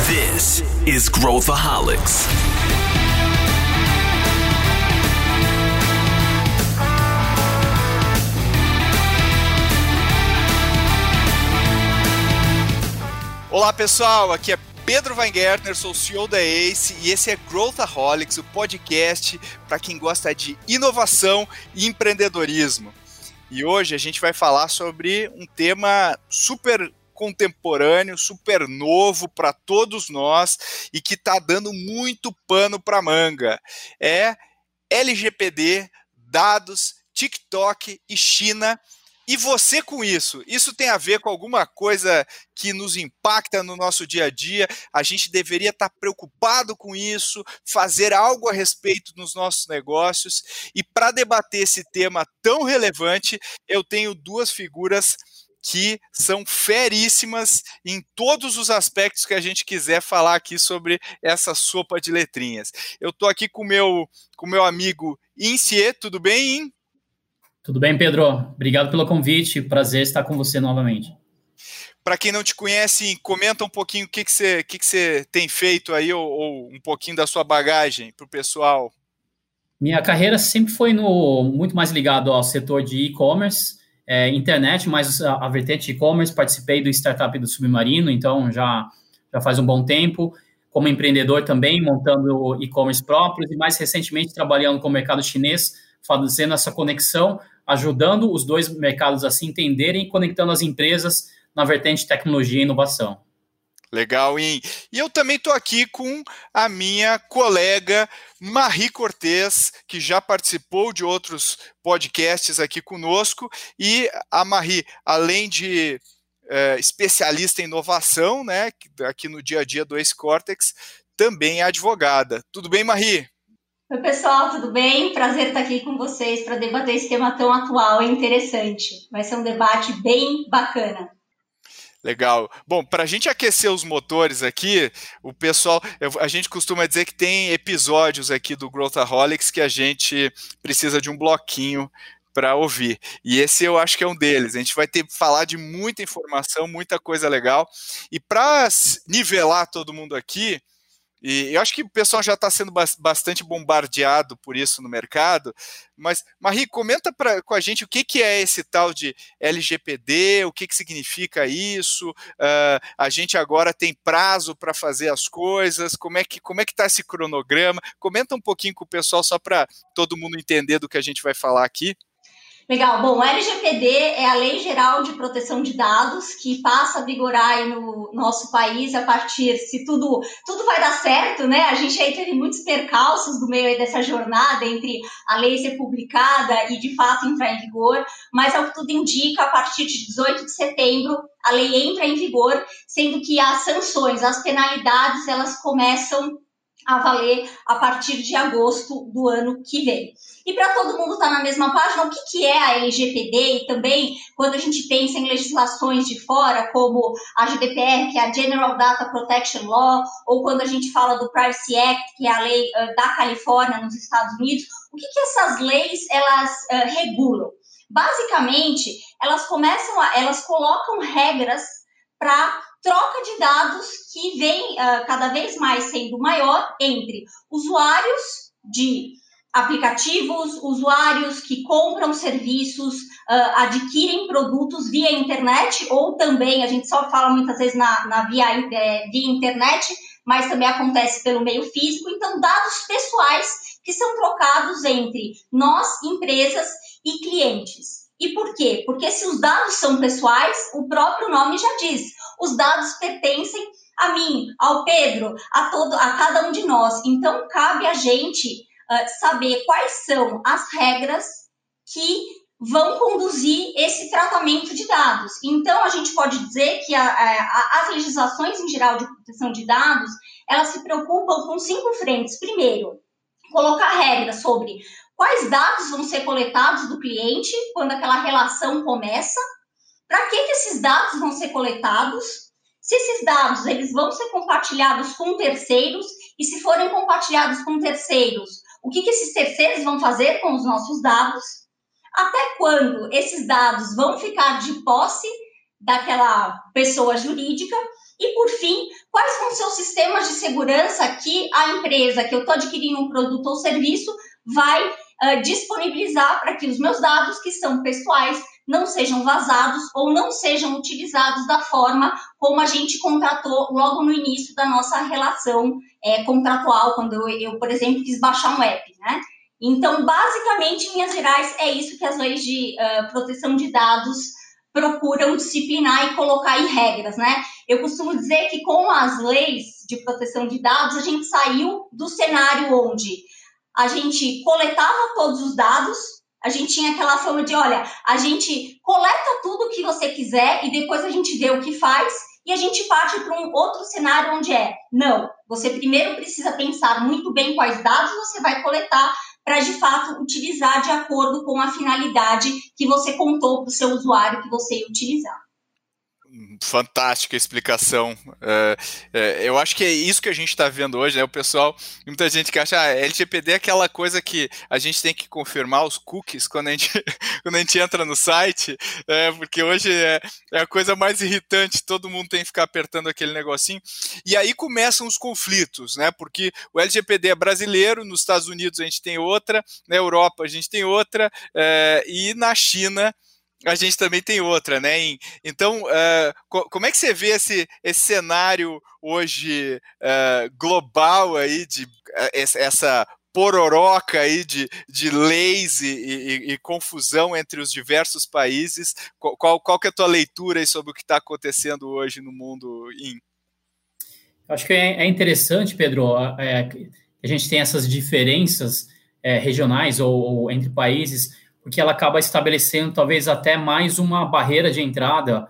This is Growthaholics. Olá pessoal, aqui é Pedro Weingärtner, sou o CEO da ACE e esse é Growthaholics, o podcast para quem gosta de inovação e empreendedorismo. E hoje a gente vai falar sobre um tema super contemporâneo, super novo para todos nós e que está dando muito pano para manga. É LGPD, dados, TikTok e China. E você com isso? Isso tem a ver com alguma coisa que nos impacta no nosso dia a dia? A gente deveria estar preocupado com isso, fazer algo a respeito nos nossos negócios. E para debater esse tema tão relevante, eu tenho duas figuras que são feríssimas em todos os aspectos que a gente quiser falar aqui sobre essa sopa de letrinhas. Eu estou aqui com o meu amigo Incier, tudo bem, Incier? Tudo bem, Pedro? Obrigado pelo convite, prazer estar com você novamente. Para quem não te conhece, comenta um pouquinho o que você tem feito aí, ou um pouquinho da sua bagagem para o pessoal. Minha carreira sempre foi muito mais ligado ao setor de e-commerce, internet, mas a vertente de e-commerce. Participei do startup do Submarino, então já faz um bom tempo, como empreendedor também, montando e-commerce próprios e mais recentemente trabalhando com o mercado chinês, fazendo essa conexão, ajudando os dois mercados a se entenderem, conectando as empresas na vertente de tecnologia e inovação. Legal, hein? E eu também estou aqui com a minha colega Mari Cortez, que já participou de outros podcasts aqui conosco. E a Mari, além de especialista em inovação, né, aqui no dia a dia do Ex Cortex, também é advogada. Tudo bem, Mari? Oi, pessoal, tudo bem? Prazer estar aqui com vocês para debater esse tema tão atual e interessante. Vai ser um debate bem bacana. Legal. Bom, para a gente aquecer os motores aqui, o pessoal, a gente costuma dizer que tem episódios aqui do Growthaholics que a gente precisa de um bloquinho para ouvir. E esse eu acho que é um deles. A gente vai ter que falar de muita informação, muita coisa legal. E para nivelar todo mundo aqui, e eu acho que o pessoal já está sendo bastante bombardeado por isso no mercado, mas, Mari, comenta com a gente o que é esse tal de LGPD, o que significa isso, a gente agora tem prazo para fazer as coisas, como é que está esse cronograma? Comenta um pouquinho com o pessoal só para todo mundo entender do que a gente vai falar aqui. Legal, bom, o LGPD é a Lei Geral de Proteção de Dados, que passa a vigorar aí no nosso país a partir, se tudo vai dar certo, né? A gente aí teve muitos percalços no meio aí dessa jornada entre a lei ser publicada e, de fato, entrar em vigor, mas, ao que tudo indica, a partir de 18 de setembro, a lei entra em vigor, sendo que as sanções, as penalidades, elas começam a valer a partir de agosto do ano que vem. E para todo mundo estar na mesma página, o que é a LGPD? E também, quando a gente pensa em legislações de fora, como a GDPR, que é a General Data Protection Law, ou quando a gente fala do Privacy Act, que é a lei da Califórnia nos Estados Unidos, o que essas leis elas regulam? Basicamente, elas colocam regras para troca de dados que vem cada vez mais sendo maior entre usuários de aplicativos, usuários que compram serviços, adquirem produtos via internet, ou também, a gente só fala muitas vezes via internet, mas também acontece pelo meio físico. Então, dados pessoais que são trocados entre nós, empresas e clientes. E por quê? Porque se os dados são pessoais, o próprio nome já diz. Os dados pertencem a mim, ao Pedro, a cada um de nós. Então, cabe a gente saber quais são as regras que vão conduzir esse tratamento de dados. Então, a gente pode dizer que as legislações em geral de proteção de dados, elas se preocupam com 5 frentes. Primeiro, colocar regras sobre quais dados vão ser coletados do cliente quando aquela relação começa. Para que esses dados vão ser coletados? Se esses dados eles vão ser compartilhados com terceiros, e se forem compartilhados com terceiros, o que esses terceiros vão fazer com os nossos dados? Até quando esses dados vão ficar de posse daquela pessoa jurídica? E, por fim, Quais são os seus sistemas de segurança que a empresa que eu estou adquirindo um produto ou serviço vai disponibilizar para que os meus dados, que são pessoais, não sejam vazados ou não sejam utilizados da forma como a gente contratou logo no início da nossa relação contratual, quando eu, por exemplo, quis baixar um app, né? Então, basicamente, em Minas Gerais, é isso que as leis de proteção de dados procuram disciplinar e colocar em regras, né? Eu costumo dizer que com as leis de proteção de dados, a gente saiu do cenário onde a gente coletava todos os dados, a gente tinha aquela forma de, olha, a gente coleta tudo o que você quiser e depois a gente vê o que faz e a gente parte para um outro cenário onde não, você primeiro precisa pensar muito bem quais dados você vai coletar para, de fato, utilizar de acordo com a finalidade que você contou para o seu usuário que você ia utilizar. Fantástica explicação. Eu acho que é isso que a gente está vendo hoje, né? O pessoal, muita gente que acha LGPD é aquela coisa que a gente tem que confirmar os cookies quando a gente entra no site, porque hoje é a coisa mais irritante, todo mundo tem que ficar apertando aquele negocinho. E aí começam os conflitos, né? Porque o LGPD é brasileiro, nos Estados Unidos a gente tem outra, na Europa a gente tem outra, e na China a gente também tem outra, né? Então, como é que você vê esse cenário hoje global aí, de essa pororoca aí de leis e confusão entre os diversos países? Qual que é a tua leitura aí sobre o que está acontecendo hoje no mundo? Acho que é interessante, Pedro, a gente tem essas diferenças regionais ou entre países, porque ela acaba estabelecendo talvez até mais uma barreira de entrada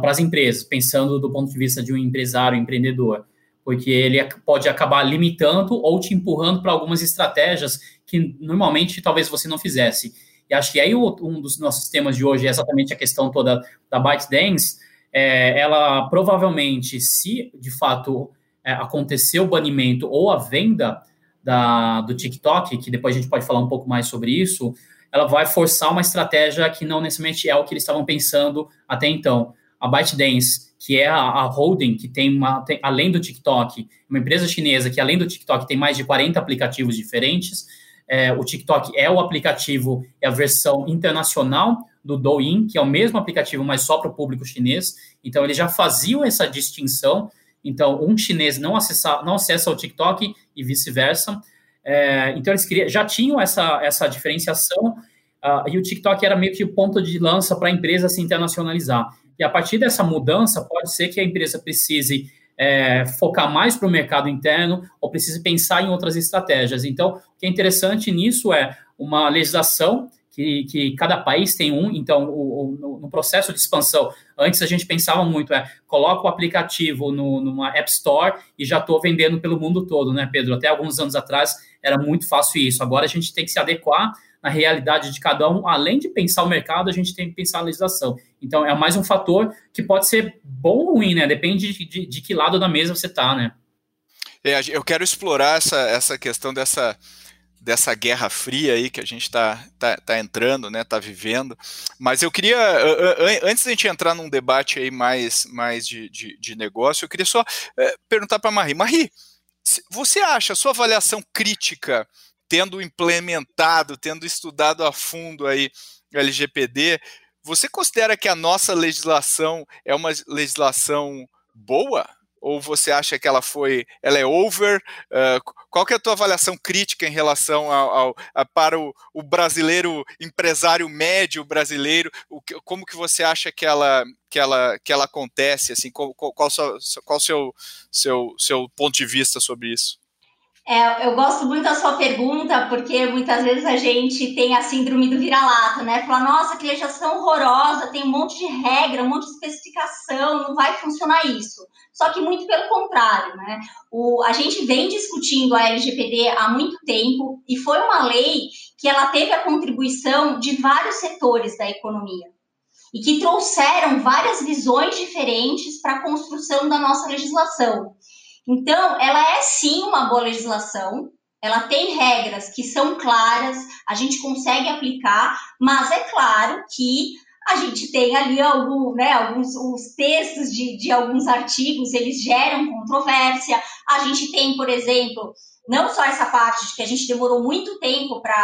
para as empresas, pensando do ponto de vista de um empresário, empreendedor, porque ele pode acabar limitando ou te empurrando para algumas estratégias que normalmente talvez você não fizesse. E acho que aí um dos nossos temas de hoje é exatamente a questão toda da ByteDance. Ela provavelmente, se de fato acontecer o banimento ou a venda do TikTok, que depois a gente pode falar um pouco mais sobre isso, ela vai forçar uma estratégia que não necessariamente é o que eles estavam pensando até então. A ByteDance, que é a holding, que tem, além do TikTok, uma empresa chinesa que, além do TikTok, tem mais de 40 aplicativos diferentes. O TikTok é o aplicativo, é a versão internacional do Douyin, que é o mesmo aplicativo, mas só para o público chinês. Então, eles já faziam essa distinção. Então, um chinês não acessa o TikTok e vice-versa. Então, eles já tinham essa diferenciação e o TikTok era meio que o ponto de lança para a empresa se internacionalizar. E a partir dessa mudança, pode ser que a empresa precise focar mais para o mercado interno ou precise pensar em outras estratégias. Então, o que é interessante nisso é uma legislação que cada país tem um. Então, no processo de expansão, antes a gente pensava muito, coloca o aplicativo numa App Store e já estou vendendo pelo mundo todo, né, Pedro? Até alguns anos atrás era muito fácil isso. Agora a gente tem que se adequar na realidade de cada um. Além de pensar o mercado, a gente tem que pensar a legislação. Então, é mais um fator que pode ser bom ou ruim, né? Depende de que lado da mesa você está, né? Eu quero explorar essa questão dessa guerra fria aí que a gente tá entrando, né, tá vivendo, mas eu queria, antes da gente entrar num debate aí mais de negócio, eu queria só perguntar para a Mari. Mari, você acha, sua avaliação crítica, tendo implementado, tendo estudado a fundo aí LGPD, você considera que a nossa legislação é uma legislação boa? Ou você acha que ela é over? Qual que é a tua avaliação crítica em relação para o brasileiro, empresário médio brasileiro? Como que você acha que ela acontece? Assim, qual o seu ponto de vista sobre isso? Eu gosto muito da sua pergunta, porque muitas vezes a gente tem a síndrome do vira-lata, né? Fala, nossa, que legislação horrorosa, tem um monte de regra, um monte de especificação, não vai funcionar isso. Só que muito pelo contrário, né? A gente vem discutindo a LGPD há muito tempo e foi uma lei que ela teve a contribuição de vários setores da economia e que trouxeram várias visões diferentes para a construção da nossa legislação. Então, ela é sim uma boa legislação, ela tem regras que são claras, a gente consegue aplicar, mas é claro que A gente tem ali alguns textos de alguns artigos, eles geram controvérsia. A gente tem, por exemplo, não só essa parte de que a gente demorou muito tempo para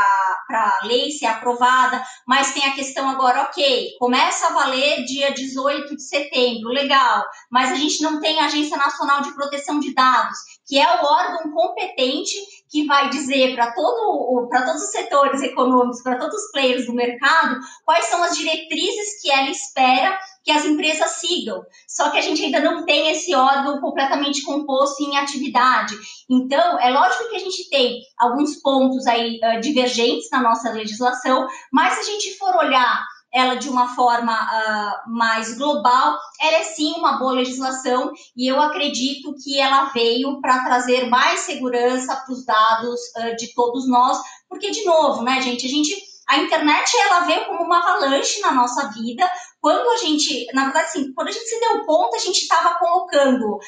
a lei ser aprovada, mas tem a questão agora, ok, começa a valer dia 18 de setembro, legal, mas a gente não tem a Agência Nacional de Proteção de Dados, que é o órgão competente que vai dizer para todos os setores econômicos, para todos os players do mercado, quais são as diretrizes que ela espera que as empresas sigam. Só que a gente ainda não tem esse órgão completamente composto em atividade. Então, é lógico que a gente tem alguns pontos aí divergentes na nossa legislação, mas se a gente for olhar ela de uma forma mais global, ela é sim uma boa legislação e eu acredito que ela veio para trazer mais segurança para os dados de todos nós, porque, de novo, né, gente, a internet, ela veio como uma avalanche na nossa vida. Quando a gente, na verdade, assim, quando a gente se deu conta, a gente estava colocando,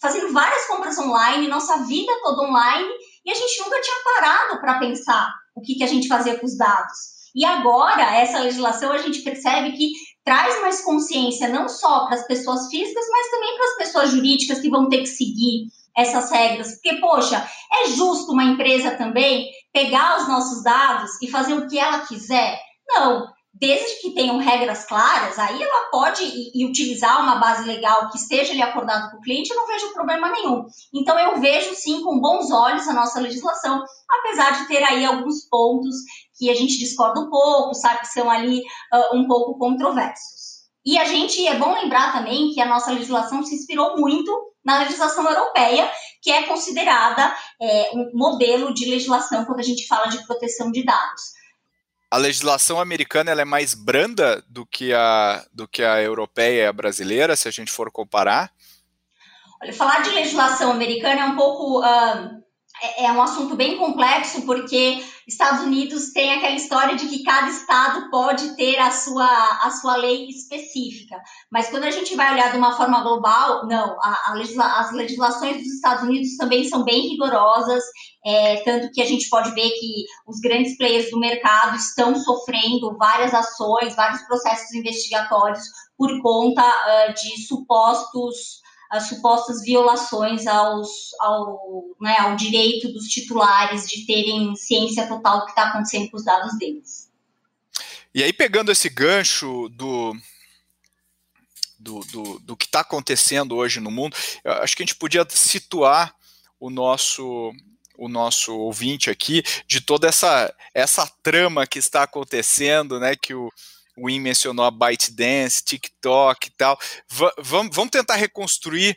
fazendo várias compras online, nossa vida toda online, e a gente nunca tinha parado para pensar o que a gente fazia com os dados. E agora, essa legislação, a gente percebe que traz mais consciência não só para as pessoas físicas, mas também para as pessoas jurídicas que vão ter que seguir essas regras. Porque, poxa, é justo uma empresa também pegar os nossos dados e fazer o que ela quiser? Não, desde que tenham regras claras, aí ela pode e utilizar uma base legal que esteja ali acordado com o cliente, eu não vejo problema nenhum. Então, eu vejo, sim, com bons olhos a nossa legislação, apesar de ter aí alguns pontos que a gente discorda um pouco, sabe, que são ali um pouco controversos. E a gente, é bom lembrar também que a nossa legislação se inspirou muito na legislação europeia, que é considerada um modelo de legislação quando a gente fala de proteção de dados. A legislação americana ela é mais branda do que a europeia e a brasileira, se a gente for comparar? Olha, falar de legislação americana é um pouco... É um assunto bem complexo, porque Estados Unidos tem aquela história de que cada estado pode ter a sua lei específica. Mas quando a gente vai olhar de uma forma global, não, as legislações dos Estados Unidos também são bem rigorosas, tanto que a gente pode ver que os grandes players do mercado estão sofrendo várias ações, vários processos investigatórios por conta de supostas violações ao direito dos titulares de terem ciência total do que está acontecendo com os dados deles. E aí, pegando esse gancho do que está acontecendo hoje no mundo, acho que a gente podia situar o nosso ouvinte aqui de toda essa trama que está acontecendo, né, que o Win mencionou a ByteDance, TikTok e tal. Vamos tentar reconstruir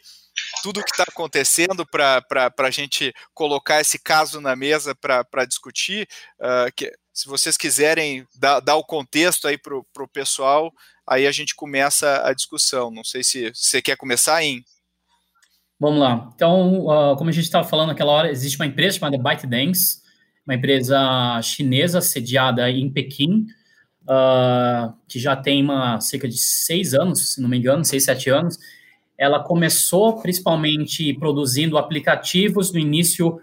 tudo o que está acontecendo para a gente colocar esse caso na mesa para discutir. Se vocês quiserem dar o contexto aí para o pessoal, aí a gente começa a discussão. Não sei se você quer começar, Ian. Vamos lá. Então, como a gente estava falando naquela hora, existe uma empresa chamada ByteDance, uma empresa chinesa sediada em Pequim, que já tem cerca de 6 anos, se não me engano, 6, 7 anos. Ela começou principalmente produzindo aplicativos. No início,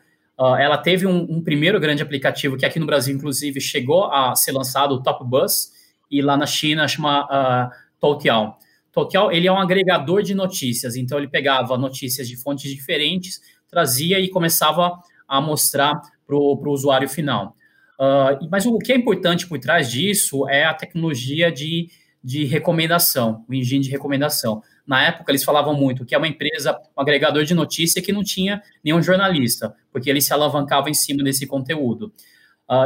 ela teve um primeiro grande aplicativo que aqui no Brasil, inclusive, chegou a ser lançado, o TopBuzz, e lá na China chama Toutiao. Toutiao, ele é um agregador de notícias, então ele pegava notícias de fontes diferentes, trazia e começava a mostrar para o usuário final. Mas o que é importante por trás disso é a tecnologia de recomendação, o engine de recomendação. Na época, eles falavam muito que é uma empresa, um agregador de notícia que não tinha nenhum jornalista, porque ele se alavancava em cima desse conteúdo.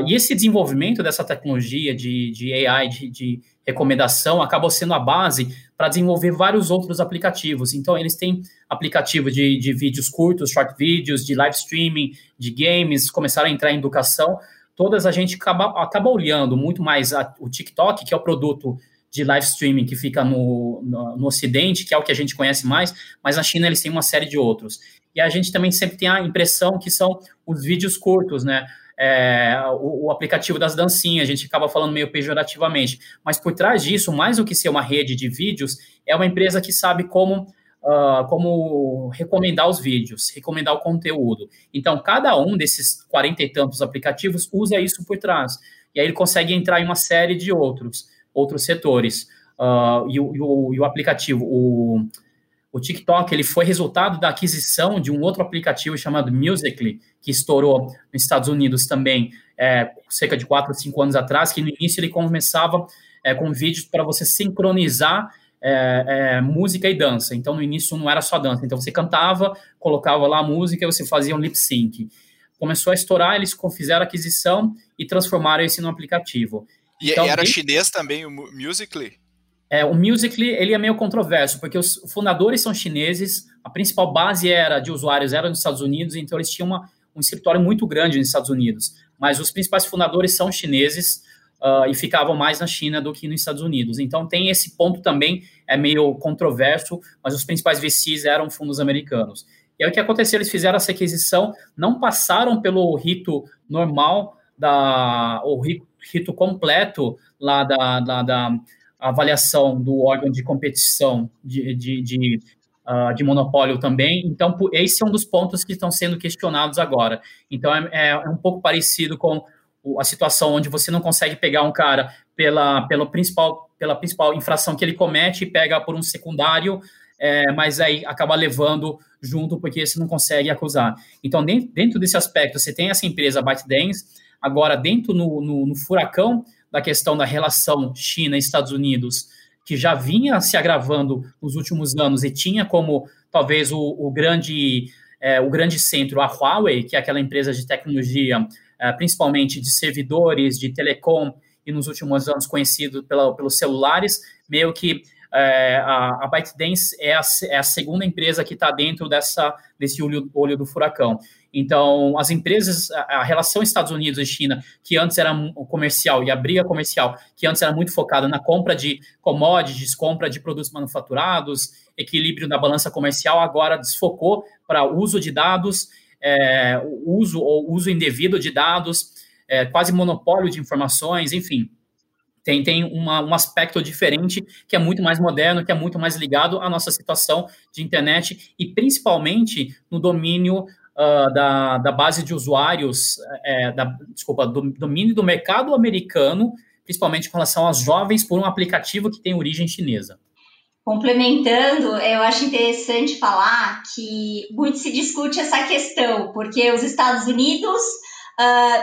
E esse desenvolvimento dessa tecnologia de AI, de recomendação, acabou sendo a base para desenvolver vários outros aplicativos. Então, eles têm aplicativo de vídeos curtos, short videos, de live streaming, de games, começaram a entrar em educação. Todas a gente acaba olhando muito mais o TikTok, que é o produto de live streaming que fica no Ocidente, que é o que a gente conhece mais, mas na China eles têm uma série de outros. E a gente também sempre tem a impressão que são os vídeos curtos, né? O aplicativo das dancinhas, a gente acaba falando meio pejorativamente. Mas por trás disso, mais do que ser uma rede de vídeos, é uma empresa que sabe como recomendar os vídeos, recomendar o conteúdo. Então, cada um desses 40 e tantos aplicativos usa isso por trás. E aí ele consegue entrar em uma série de outros. outros setores. E o aplicativo, o TikTok, ele foi resultado da aquisição de um outro aplicativo chamado Musical.ly, que estourou nos Estados Unidos também, cerca de 4 ou 5 anos atrás, que no início ele começava com vídeos para você sincronizar música e dança. Então, no início não era só dança. Então, você cantava, colocava lá a música e você fazia um lip-sync. Começou a estourar, eles fizeram a aquisição e transformaram isso num aplicativo. E então, era chinês também, o Musical.ly? O Musical.ly, ele é meio controverso, porque os fundadores são chineses, a principal base de usuários era nos Estados Unidos, então eles tinham um escritório muito grande nos Estados Unidos. Mas os principais fundadores são chineses, e ficavam mais na China do que nos Estados Unidos. Então, tem esse ponto também, é meio controverso, mas os principais VCs eram fundos americanos. E aí, o que aconteceu? Eles fizeram essa aquisição, não passaram pelo rito normal, o rito completo lá da avaliação do órgão de competição de monopólio também. Então, esse é um dos pontos que estão sendo questionados agora. Então, é um pouco parecido com a situação onde você não consegue pegar um cara pela principal infração que ele comete e pega por um secundário, mas aí acaba levando junto porque você não consegue acusar. Então, dentro desse aspecto, você tem essa empresa ByteDance, agora dentro no furacão da questão da relação China e Estados Unidos, que já vinha se agravando nos últimos anos e tinha como talvez o grande centro a Huawei, que é aquela empresa de tecnologia, principalmente de servidores, de telecom, e nos últimos anos conhecido pelos celulares, meio que a ByteDance é a segunda empresa que está dentro desse olho do furacão. Então, as empresas, a relação Estados Unidos e China, que antes era comercial, e a briga comercial, que antes era muito focada na compra de commodities, compra de produtos manufaturados, equilíbrio da balança comercial, agora desfocou para uso de dados, uso indevido de dados, quase monopólio de informações, enfim. Tem um aspecto diferente que é muito mais moderno, que é muito mais ligado à nossa situação de internet e principalmente no domínio da base de usuários, domínio do mercado americano, principalmente com relação aos jovens por um aplicativo que tem origem chinesa. Complementando, eu acho interessante falar que muito se discute essa questão, porque os Estados Unidos,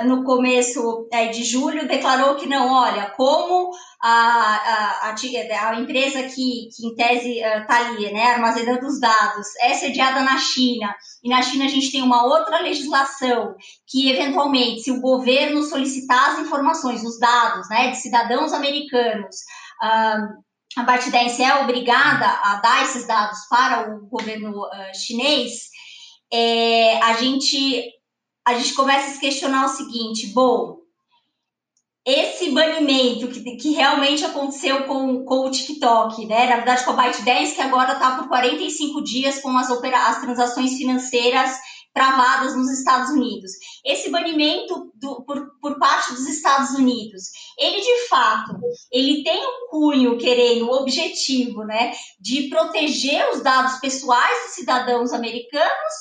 no começo de julho, declarou que não, olha, como a empresa que em tese está ali, né, armazenando os dados, é sediada na China, e na China a gente tem uma outra legislação que, eventualmente, se o governo solicitar as informações, os dados, né, de cidadãos americanos, a ByteDance é obrigada a dar esses dados para o governo chinês, a gente começa a se questionar o seguinte: bom, esse banimento que realmente aconteceu com o TikTok, né? Na verdade, com a ByteDance, que agora está por 45 dias com as transações financeiras travadas nos Estados Unidos. Esse banimento por parte dos Estados Unidos, ele de fato, ele tem um cunho, querendo, o objetivo, né, de proteger os dados pessoais dos cidadãos americanos,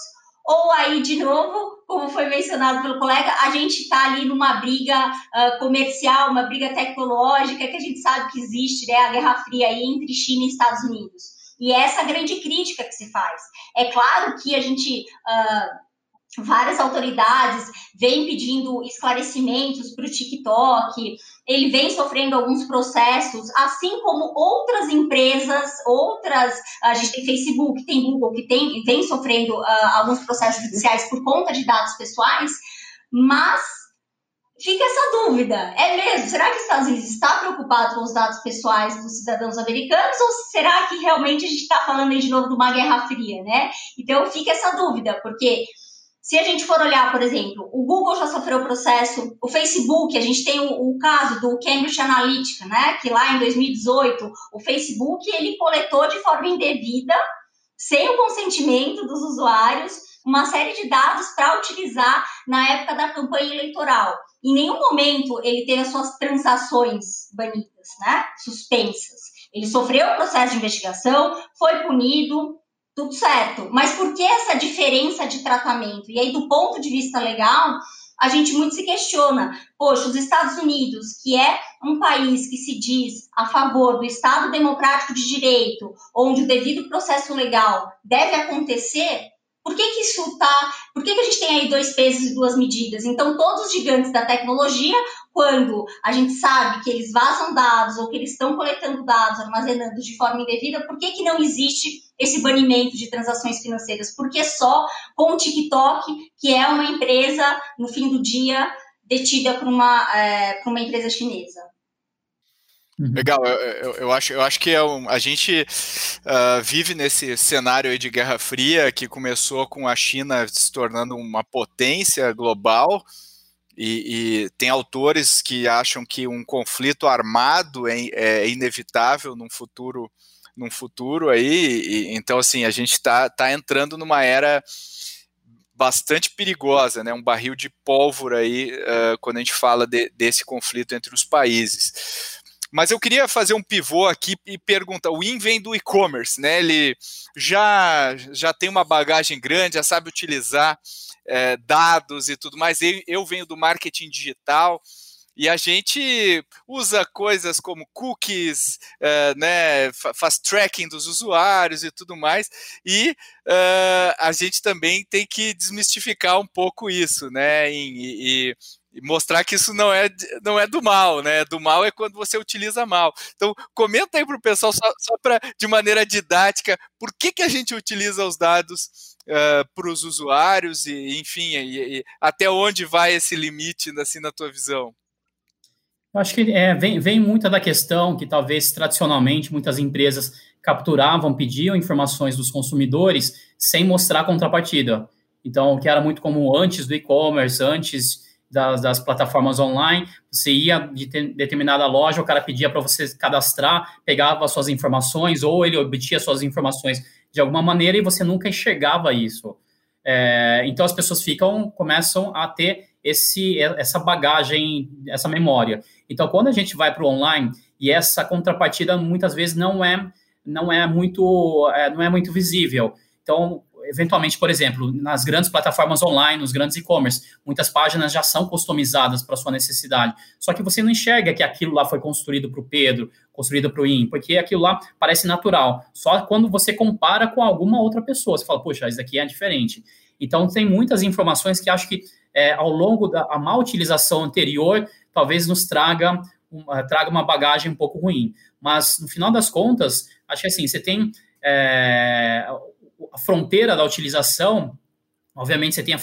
ou aí, de novo, como foi mencionado pelo colega, a gente está ali numa briga comercial, uma briga tecnológica que a gente sabe que existe, né, a Guerra Fria aí entre China e Estados Unidos. E essa grande crítica que se faz. É claro que a gente, várias autoridades vêm pedindo esclarecimentos para o TikTok, ele vem sofrendo alguns processos, assim como outras empresas, a gente tem Facebook, tem Google, que vem sofrendo alguns processos judiciais por conta de dados pessoais, mas fica essa dúvida, é mesmo? Será que os Estados Unidos está preocupado com os dados pessoais dos cidadãos americanos ou será que realmente a gente está falando aí de novo de uma Guerra Fria, né? Então fica essa dúvida, porque se a gente for olhar, por exemplo, o Google já sofreu processo, o Facebook, a gente tem o caso do Cambridge Analytica, né? Que lá em 2018, o Facebook, ele coletou de forma indevida, sem o consentimento dos usuários, uma série de dados para utilizar na época da campanha eleitoral. Em nenhum momento ele teve as suas transações banidas, né? Suspensas. Ele sofreu o processo de investigação, foi punido, tudo certo. Mas por que essa diferença de tratamento? E aí, do ponto de vista legal, a gente muito se questiona. Poxa, os Estados Unidos, que é um país que se diz a favor do Estado Democrático de Direito, onde o devido processo legal deve acontecer, por que que isso tá? Por que que a gente tem aí dois pesos e duas medidas? Então, todos os gigantes da tecnologia, quando a gente sabe que eles vazam dados ou que eles estão coletando dados, armazenando de forma indevida, por que que não existe esse banimento de transações financeiras? Porque só com o TikTok, que é uma empresa, no fim do dia, detida por uma empresa chinesa. Legal, eu acho que a gente vive nesse cenário aí de Guerra Fria, que começou com a China se tornando uma potência global, e tem autores que acham que um conflito armado é inevitável num futuro aí, então assim, a gente tá entrando numa era bastante perigosa, né? Um barril de pólvora aí, quando a gente fala desse conflito entre os países. Mas eu queria fazer um pivô aqui e perguntar, o Yin vem do e-commerce, né? Ele já tem uma bagagem grande, já sabe utilizar dados e tudo mais. Eu venho do marketing digital e a gente usa coisas como cookies, né? Faz tracking dos usuários e tudo mais, e a gente também tem que desmistificar um pouco isso, né, Yin? E mostrar que isso não é do mal, né? Do mal é quando você utiliza mal. Então, comenta aí para o pessoal, só para, de maneira didática, por que a gente utiliza os dados para os usuários e enfim, e até onde vai esse limite, assim, na tua visão? Eu acho que vem muita da questão que talvez tradicionalmente muitas empresas capturavam, pediam informações dos consumidores sem mostrar a contrapartida. Então, o que era muito comum antes do e-commerce, antes das plataformas online, você ia de determinada loja, o cara pedia para você cadastrar, pegava suas informações, ou ele obtinha suas informações de alguma maneira e você nunca enxergava isso. Então, as pessoas começam a ter essa bagagem, essa memória. Então, quando a gente vai para o online, e essa contrapartida muitas vezes não é muito visível. Então, eventualmente, por exemplo, nas grandes plataformas online, nos grandes e-commerce, muitas páginas já são customizadas para a sua necessidade. Só que você não enxerga que aquilo lá foi construído para o Pedro, construído para o Yin, porque aquilo lá parece natural. Só quando você compara com alguma outra pessoa, você fala, poxa, isso daqui é diferente. Então, tem muitas informações que acho que ao longo da má utilização anterior, talvez nos traga uma bagagem um pouco ruim. Mas, no final das contas, acho que assim, você tem... a fronteira da utilização, obviamente você tem a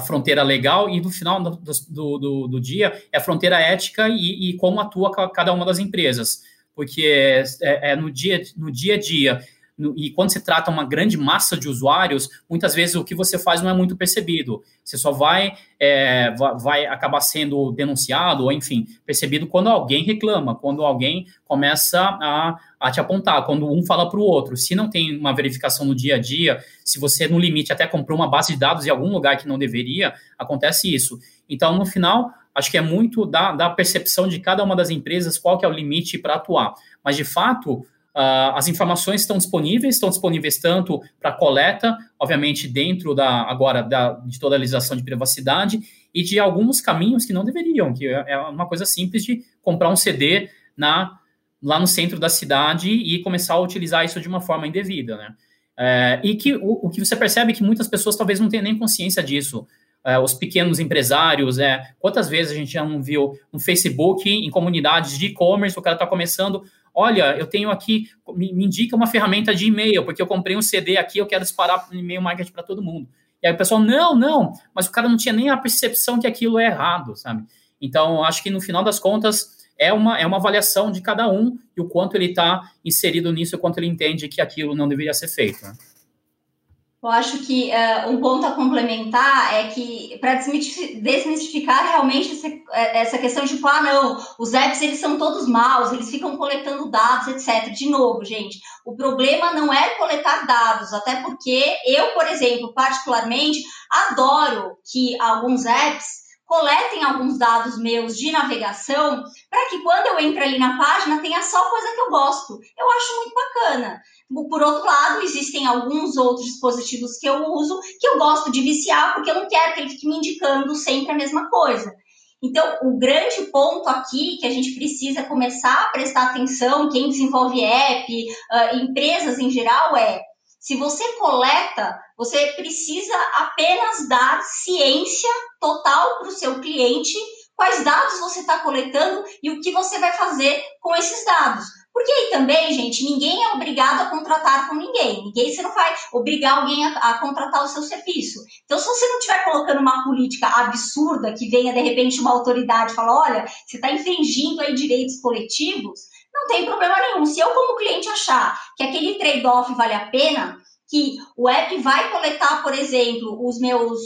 fronteira legal e no final do dia é a fronteira ética e como atua cada uma das empresas, porque no dia a dia, e quando se trata uma grande massa de usuários, muitas vezes o que você faz não é muito percebido, você só vai acabar sendo denunciado, ou enfim, percebido quando alguém reclama, quando alguém começa a te apontar, quando um fala para o outro. Se não tem uma verificação no dia a dia, se você no limite até comprou uma base de dados em algum lugar que não deveria, acontece isso. Então, no final, acho que é muito da percepção de cada uma das empresas qual que é o limite para atuar, mas de fato... as informações estão disponíveis tanto para coleta, obviamente dentro de toda a legislação de privacidade e de alguns caminhos que não deveriam, que é uma coisa simples de comprar um CD lá no centro da cidade e começar a utilizar isso de uma forma indevida, né? E que o que você percebe é que muitas pessoas talvez não tenham nem consciência disso. Os pequenos empresários, quantas vezes a gente já não viu no Facebook, em comunidades de e-commerce, o cara está começando... Olha, eu tenho aqui, me indica uma ferramenta de e-mail, porque eu comprei um CD aqui, eu quero disparar e-mail marketing para todo mundo. E aí o pessoal, não, mas o cara não tinha nem a percepção que aquilo é errado, sabe? Então, acho que no final das contas, é uma avaliação de cada um e o quanto ele está inserido nisso, o quanto ele entende que aquilo não deveria ser feito, né? Eu acho que um ponto a complementar é que, para desmistificar realmente essa questão de, não, os apps eles são todos maus, eles ficam coletando dados, etc. De novo, gente, o problema não é coletar dados, até porque eu, por exemplo, particularmente, adoro que alguns apps coletem alguns dados meus de navegação para que quando eu entro ali na página tenha só coisa que eu gosto. Eu acho muito bacana. Por outro lado, existem alguns outros dispositivos que eu uso que eu gosto de viciar porque eu não quero que ele fique me indicando sempre a mesma coisa. Então, o grande ponto aqui que a gente precisa começar a prestar atenção, quem desenvolve app, empresas em geral, é se você coleta, você precisa apenas dar ciência total para o seu cliente quais dados você está coletando e o que você vai fazer com esses dados. Porque aí também, gente, ninguém é obrigado a contratar com ninguém. Você não vai obrigar alguém a contratar o seu serviço. Então, se você não estiver colocando uma política absurda que venha, de repente, uma autoridade e fala, olha, você está infringindo aí direitos coletivos, não tem problema nenhum. Se eu, como cliente, achar que aquele trade-off vale a pena, que o app vai coletar, por exemplo, os meus...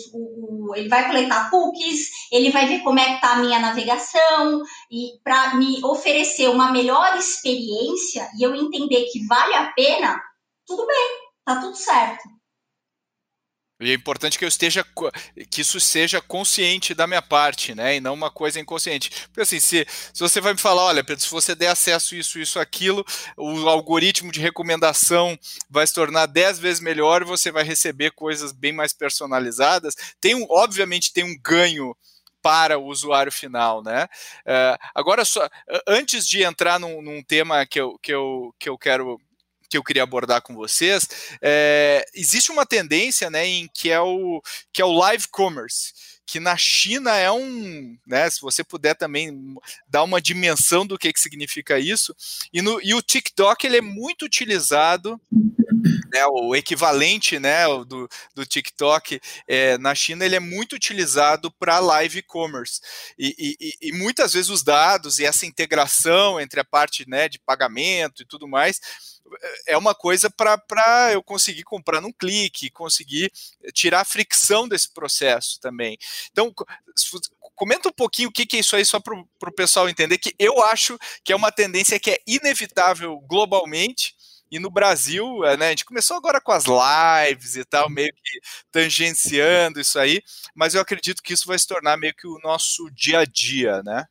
ele vai coletar cookies, ele vai ver como é que está a minha navegação e para me oferecer uma melhor experiência e eu entender que vale a pena, tudo bem, tá tudo certo. E é importante que eu esteja, que isso seja consciente da minha parte, né? E não uma coisa inconsciente. Porque assim, se você vai me falar, olha, Pedro, se você der acesso a isso, aquilo, o algoritmo de recomendação vai se tornar 10 vezes melhor, você vai receber coisas bem mais personalizadas. Obviamente tem um ganho para o usuário final, né? Agora, só antes de entrar num tema que eu queria abordar com vocês, existe uma tendência, né, em que é o live commerce, que na China é se você puder também dar uma dimensão do que significa isso, e o TikTok ele é muito utilizado, né, o equivalente, né, do TikTok na China, ele é muito utilizado para live commerce, e muitas vezes os dados e essa integração entre a parte, né, de pagamento e tudo mais, é uma coisa para eu conseguir comprar num clique, conseguir tirar a fricção desse processo também. Então, comenta um pouquinho o que é isso aí, só para o pessoal entender, que eu acho que é uma tendência que é inevitável globalmente, e no Brasil, né, a gente começou agora com as lives e tal, meio que tangenciando isso aí, mas eu acredito que isso vai se tornar meio que o nosso dia a dia, né?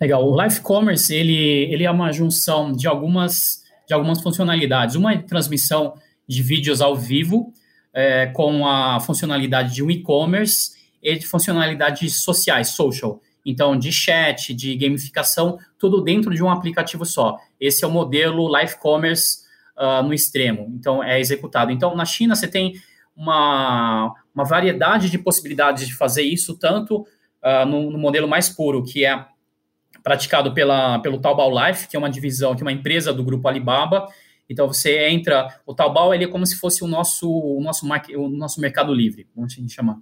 Legal, o live commerce, ele é uma junção de algumas funcionalidades. Uma é transmissão de vídeos ao vivo, com a funcionalidade de um e-commerce e de funcionalidades sociais, social. Então, de chat, de gamificação, tudo dentro de um aplicativo só. Esse é o modelo live commerce no extremo. Então, é executado. Então, na China, você tem uma variedade de possibilidades de fazer isso, tanto no modelo mais puro, que é praticado pelo Taobao Life, que é uma divisão, que é uma empresa do grupo Alibaba. Então, você entra... O Taobao, ele é como se fosse o nosso Mercado Livre, como a gente chama.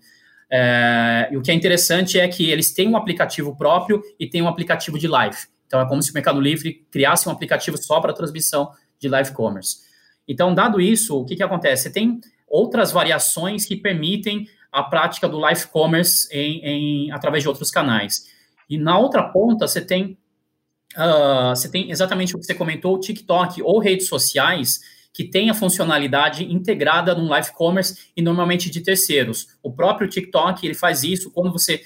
E o que é interessante é que eles têm um aplicativo próprio e têm um aplicativo de live. Então, é como se o Mercado Livre criasse um aplicativo só para transmissão de live commerce. Então, dado isso, o que acontece? Você tem outras variações que permitem a prática do live commerce através de outros canais. E na outra ponta, você tem exatamente o que você comentou, o TikTok ou redes sociais, que tem a funcionalidade integrada no live commerce e normalmente de terceiros. O próprio TikTok ele faz isso quando você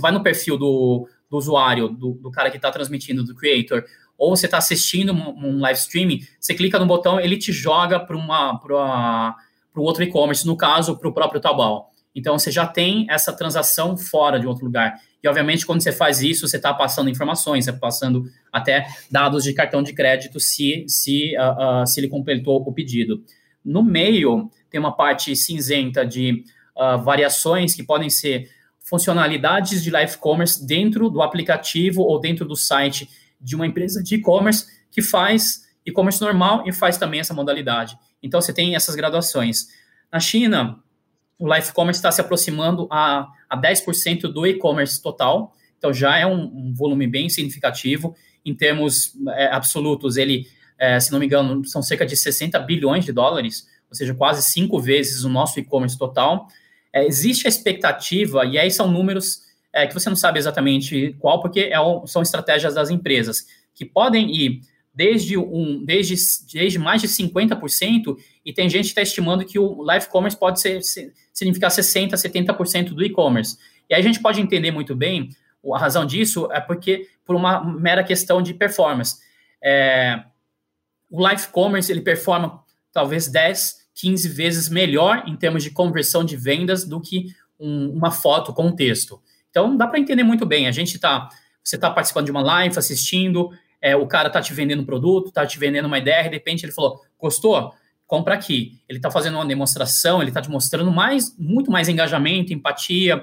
vai no perfil do usuário, do cara que está transmitindo, do creator, ou você está assistindo um live streaming, você clica no botão, ele te joga para um outro e-commerce, no caso, para o próprio Taobao. Então, você já tem essa transação fora de outro lugar. E, obviamente, quando você faz isso, você está passando informações, você está passando até dados de cartão de crédito se ele completou o pedido. No meio, tem uma parte cinzenta de variações que podem ser funcionalidades de live commerce dentro do aplicativo ou dentro do site de uma empresa de e-commerce que faz e-commerce normal e faz também essa modalidade. Então, você tem essas graduações. Na China... O live commerce está se aproximando a 10% do e-commerce total, então já é um volume bem significativo. Em termos absolutos, ele, se não me engano, são cerca de 60 bilhões de dólares, ou seja, quase 5 vezes o nosso e-commerce total. Existe a expectativa, e aí são números que você não sabe exatamente qual, porque são estratégias das empresas, que podem ir desde mais de 50%, e tem gente que está estimando que o live commerce pode significar 60%, 70% do e-commerce. E aí a gente pode entender muito bem, a razão disso é porque por uma mera questão de performance. O live commerce ele performa talvez 10, 15 vezes melhor em termos de conversão de vendas do que uma foto com texto. Então, dá para entender muito bem. Você está participando de uma live, assistindo, o cara está te vendendo um produto, está te vendendo uma ideia, de repente ele falou, gostou? Compra aqui. Ele está fazendo uma demonstração, ele está te mostrando muito mais engajamento, empatia,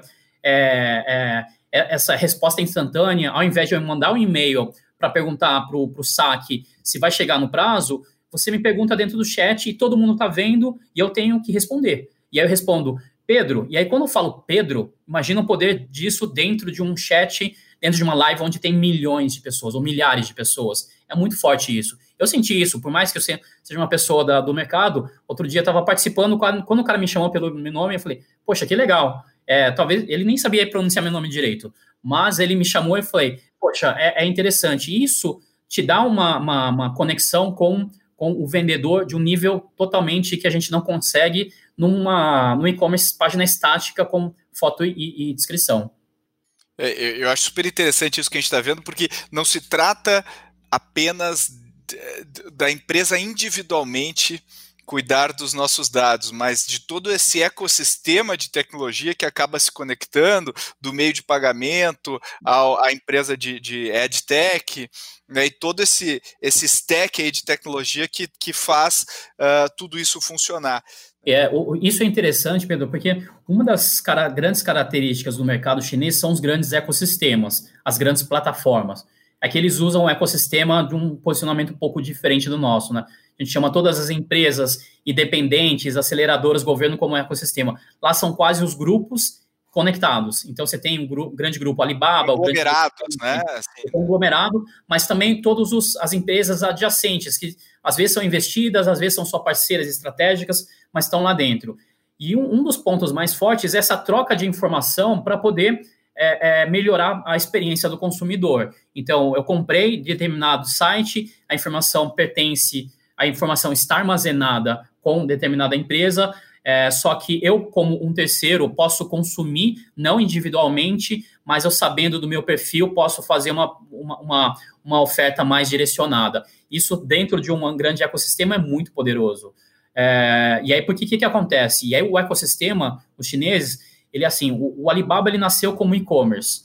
essa resposta instantânea. Ao invés de eu mandar um e-mail para perguntar para o saque se vai chegar no prazo, você me pergunta dentro do chat e todo mundo está vendo e eu tenho que responder. E aí eu respondo, Pedro. E aí quando eu falo Pedro, imagina o poder disso dentro de um chat, dentro de uma live onde tem milhões de pessoas ou milhares de pessoas. É muito forte isso. Eu senti isso, por mais que eu seja uma pessoa do mercado, outro dia eu estava participando, quando o cara me chamou pelo meu nome, eu falei, poxa, que legal. Talvez ele nem sabia pronunciar meu nome direito, mas ele me chamou e falei, poxa, é interessante. Isso te dá uma conexão com o vendedor de um nível totalmente que a gente não consegue num e-commerce página estática com foto e descrição. Eu acho super interessante isso que a gente está vendo, porque não se trata apenas da empresa individualmente cuidar dos nossos dados, mas de todo esse ecossistema de tecnologia que acaba se conectando, do meio de pagamento à empresa de EdTech, né, e todo esse stack aí de tecnologia que faz tudo isso funcionar. Isso é interessante, Pedro, porque uma das grandes características do mercado chinês são os grandes ecossistemas, as grandes plataformas. É que eles usam um ecossistema de um posicionamento um pouco diferente do nosso, né? A gente chama todas as empresas independentes, aceleradoras, governo como ecossistema. Lá são quase os grupos conectados. Então, você tem grande grupo Alibaba... Conglomerados, né? Conglomerado, mas também todas as empresas adjacentes, que às vezes são investidas, às vezes são só parceiras estratégicas, mas estão lá dentro. E um dos pontos mais fortes é essa troca de informação para poder... melhorar a experiência do consumidor. Então, eu comprei determinado site, a informação pertence, a informação está armazenada com determinada empresa, só que eu, como um terceiro, posso consumir, não individualmente, mas eu sabendo do meu perfil, posso fazer uma oferta mais direcionada. Isso, dentro de um grande ecossistema, é muito poderoso. E aí, por que acontece? E aí, o ecossistema, os chineses... Ele assim, o Alibaba ele nasceu como e-commerce,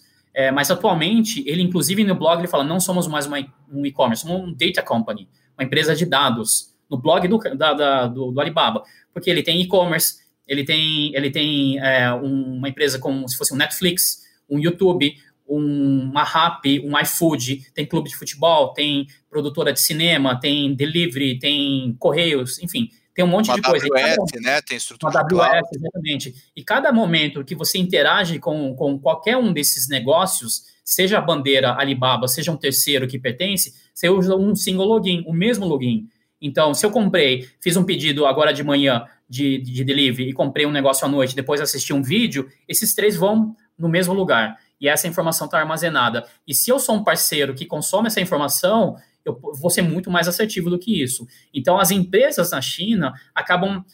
mas atualmente, ele inclusive no blog ele fala, não somos mais um e-commerce, somos um data company, uma empresa de dados, no blog do Alibaba, porque ele tem e-commerce, ele tem uma empresa como se fosse um Netflix, um YouTube, uma Rappi, um iFood, tem clube de futebol, tem produtora de cinema, tem delivery, tem correios, enfim... Tem um monte de coisa. AWS, né? Tem estrutura de AWS, exatamente. E cada momento que você interage com qualquer um desses negócios, seja a bandeira Alibaba, seja um terceiro que pertence, você usa um single login, o mesmo login. Então, se eu comprei, fiz um pedido agora de manhã de delivery e comprei um negócio à noite, depois assisti um vídeo, esses três vão no mesmo lugar. E essa informação está armazenada. E se eu sou um parceiro que consome essa informação... Eu vou ser muito mais assertivo do que isso. Então, as empresas na China acabam,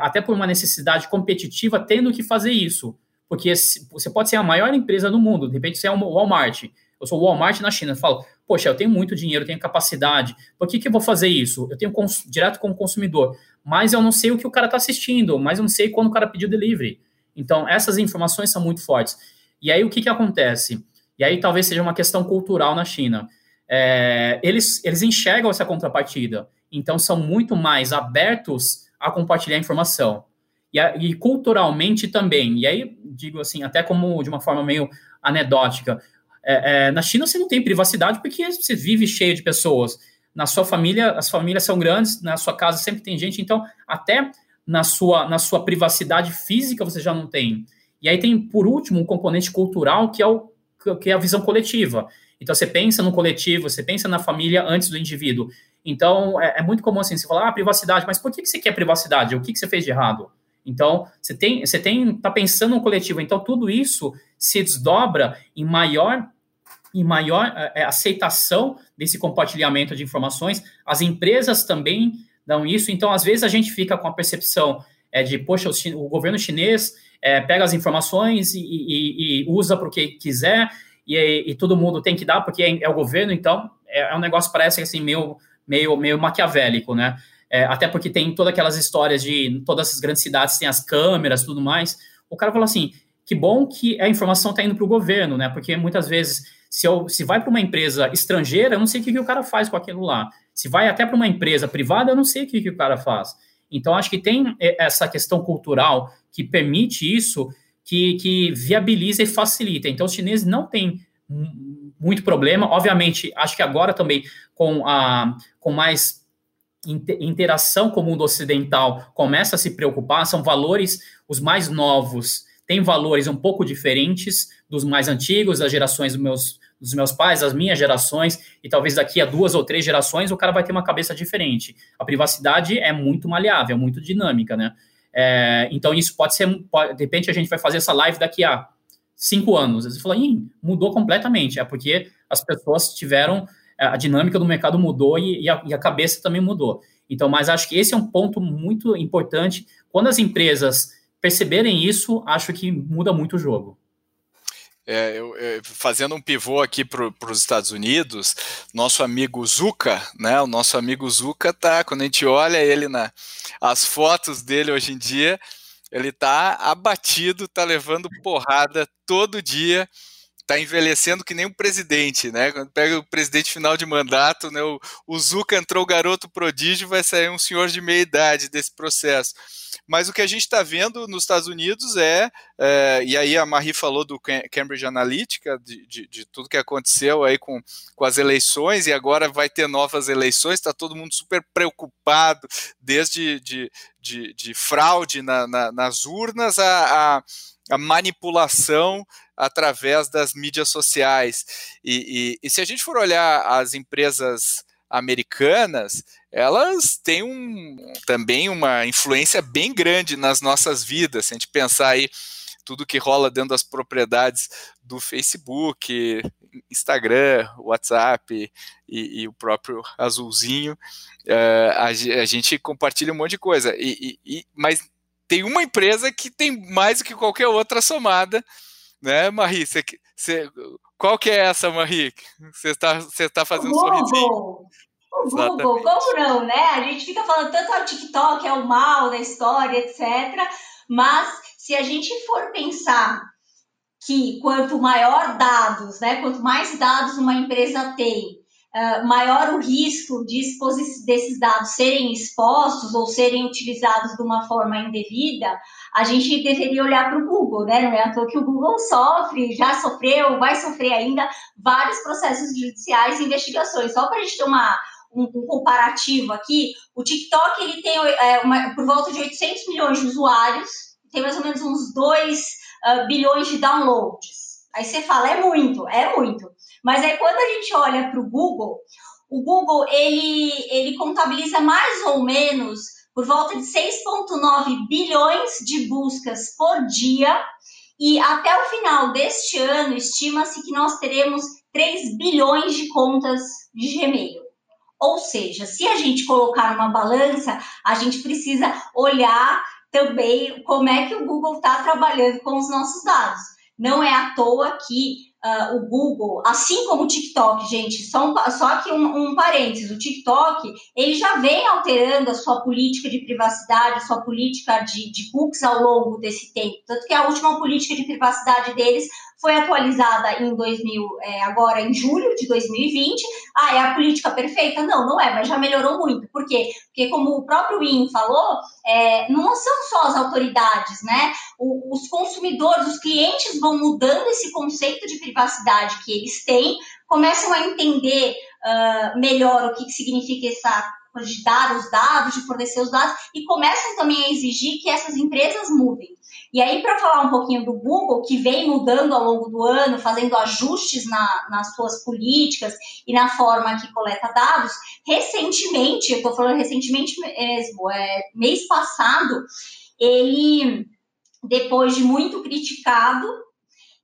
até por uma necessidade competitiva, tendo que fazer isso. Porque você pode ser a maior empresa do mundo. De repente, você é o Walmart. Eu sou o Walmart na China. Eu falo, poxa, eu tenho muito dinheiro, eu tenho capacidade. Por que eu vou fazer isso? Eu tenho direto com o consumidor. Mas eu não sei o que o cara está assistindo. Mas eu não sei quando o cara pediu delivery. Então, essas informações são muito fortes. E aí, o que acontece? E aí, talvez seja uma questão cultural na China. Eles enxergam essa contrapartida, então são muito mais abertos a compartilhar informação e culturalmente também. E aí, digo assim, até como de uma forma meio anedótica, na China você não tem privacidade porque você vive cheio de pessoas. Na sua família, as famílias são grandes, na sua casa sempre tem gente, então até na sua privacidade física você já não tem. E aí tem, por último, um componente cultural que é a visão coletiva. Então, você pensa no coletivo, você pensa na família antes do indivíduo. Então, é muito comum assim, você falar, privacidade, mas por que você quer privacidade? O que você fez de errado? Então, você tá pensando no coletivo. Então, tudo isso se desdobra em maior aceitação desse compartilhamento de informações. As empresas também dão isso. Então, às vezes, a gente fica com a percepção de, poxa, o governo chinês pega as informações e usa para o que quiser, e todo mundo tem que dar, porque é o governo, então é um negócio, parece assim, meio meio maquiavélico, né? Até porque tem todas aquelas histórias de todas essas grandes cidades têm as câmeras, tudo mais. O cara falou assim, que bom que a informação está indo para o governo, né? Porque muitas vezes, se vai para uma empresa estrangeira, eu não sei o que o cara faz com aquilo lá. Se vai até para uma empresa privada, eu não sei o que o cara faz. Então, acho que tem essa questão cultural que permite isso, que viabiliza e facilita. Então, os chineses não têm muito problema. Obviamente, acho que agora também, com mais interação com o mundo ocidental, começa a se preocupar, são valores, os mais novos têm valores um pouco diferentes dos mais antigos, das gerações dos meus pais, das minhas gerações, e talvez daqui a 2 ou 3 gerações o cara vai ter uma cabeça diferente. A privacidade é muito maleável, é muito dinâmica, né? Então isso pode ser, de repente a gente vai fazer essa live daqui a 5 anos, você fala, mudou completamente, é porque as pessoas tiveram, a dinâmica do mercado mudou e a cabeça também mudou. Então, mas acho que esse é um ponto muito importante. Quando as empresas perceberem isso, acho que muda muito o jogo. Fazendo um pivô aqui para os Estados Unidos, nosso amigo Zuka, né? O nosso amigo Zuka tá, quando a gente olha ele as fotos dele hoje em dia, ele tá abatido, tá levando porrada todo dia. Está envelhecendo que nem o presidente, né? Quando pega o presidente final de mandato, né? O Zuka entrou o garoto prodígio, vai sair um senhor de meia idade desse processo. Mas o que a gente está vendo nos Estados Unidos e aí a Mari falou do Cambridge Analytica, de tudo que aconteceu aí com as eleições, e agora vai ter novas eleições, está todo mundo super preocupado, desde de fraude nas urnas a manipulação através das mídias sociais. E se a gente for olhar as empresas americanas, elas têm também uma influência bem grande nas nossas vidas. Se a gente pensar aí tudo que rola dentro das propriedades do Facebook, Instagram, WhatsApp e o próprio azulzinho, a gente compartilha um monte de coisa. Mas tem uma empresa que tem mais do que qualquer outra somada, né, Mari? Qual que é essa, Mari? Você está fazendo sorrisinho? O Google, como não, né? A gente fica falando tanto que o TikTok é o mal da história, etc. Mas se a gente for pensar que quanto maior dados, né, quanto mais dados uma empresa tem, maior o risco de desses dados serem expostos ou serem utilizados de uma forma indevida, a gente deveria olhar para o Google, né? Não é à toa que o Google sofre, já sofreu, vai sofrer ainda vários processos judiciais e investigações. Só para a gente ter um comparativo aqui, o TikTok ele tem por volta de 800 milhões de usuários, tem mais ou menos uns 2 bilhões de downloads. Aí você fala, é muito. Mas aí quando a gente olha para o Google ele contabiliza mais ou menos por volta de 6,9 bilhões de buscas por dia e até o final deste ano estima-se que nós teremos 3 bilhões de contas de Gmail. Ou seja, se a gente colocar numa balança, a gente precisa olhar também como é que o Google está trabalhando com os nossos dados. Não é à toa que o Google, assim como o TikTok, gente, só aqui um parênteses, o TikTok, ele já vem alterando a sua política de privacidade, a sua política de cookies ao longo desse tempo, tanto que a última política de privacidade deles foi atualizada agora em julho de 2020. É a política perfeita? Não é, mas já melhorou muito. Por quê? Porque, como o próprio Ian falou, não são só as autoridades, né? Os consumidores, os clientes vão mudando esse conceito de privacidade que eles têm, começam a entender melhor o que significa de dar os dados, de fornecer os dados, e começam também a exigir que essas empresas mudem. E aí, para falar um pouquinho do Google, que vem mudando ao longo do ano, fazendo ajustes nas suas políticas e na forma que coleta dados, recentemente, eu estou falando recentemente mesmo, mês passado, ele, depois de muito criticado,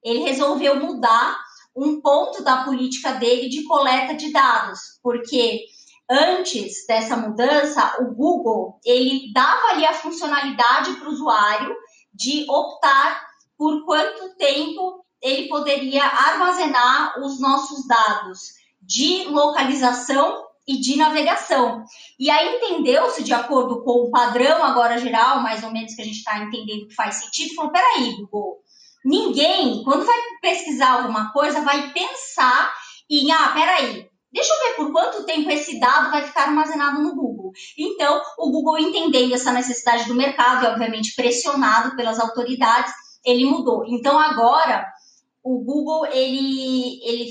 ele resolveu mudar um ponto da política dele de coleta de dados, porque antes dessa mudança, o Google, ele dava ali a funcionalidade para o usuário de optar por quanto tempo ele poderia armazenar os nossos dados de localização e de navegação. E aí entendeu-se, de acordo com o padrão agora geral, mais ou menos que a gente está entendendo que faz sentido, falou, peraí, Google, ninguém, quando vai pesquisar alguma coisa, vai pensar em, peraí, deixa eu ver por quanto tempo esse dado vai ficar armazenado no Google. Então, o Google, entendendo essa necessidade do mercado, e obviamente pressionado pelas autoridades, ele mudou. Então, agora, o Google, ele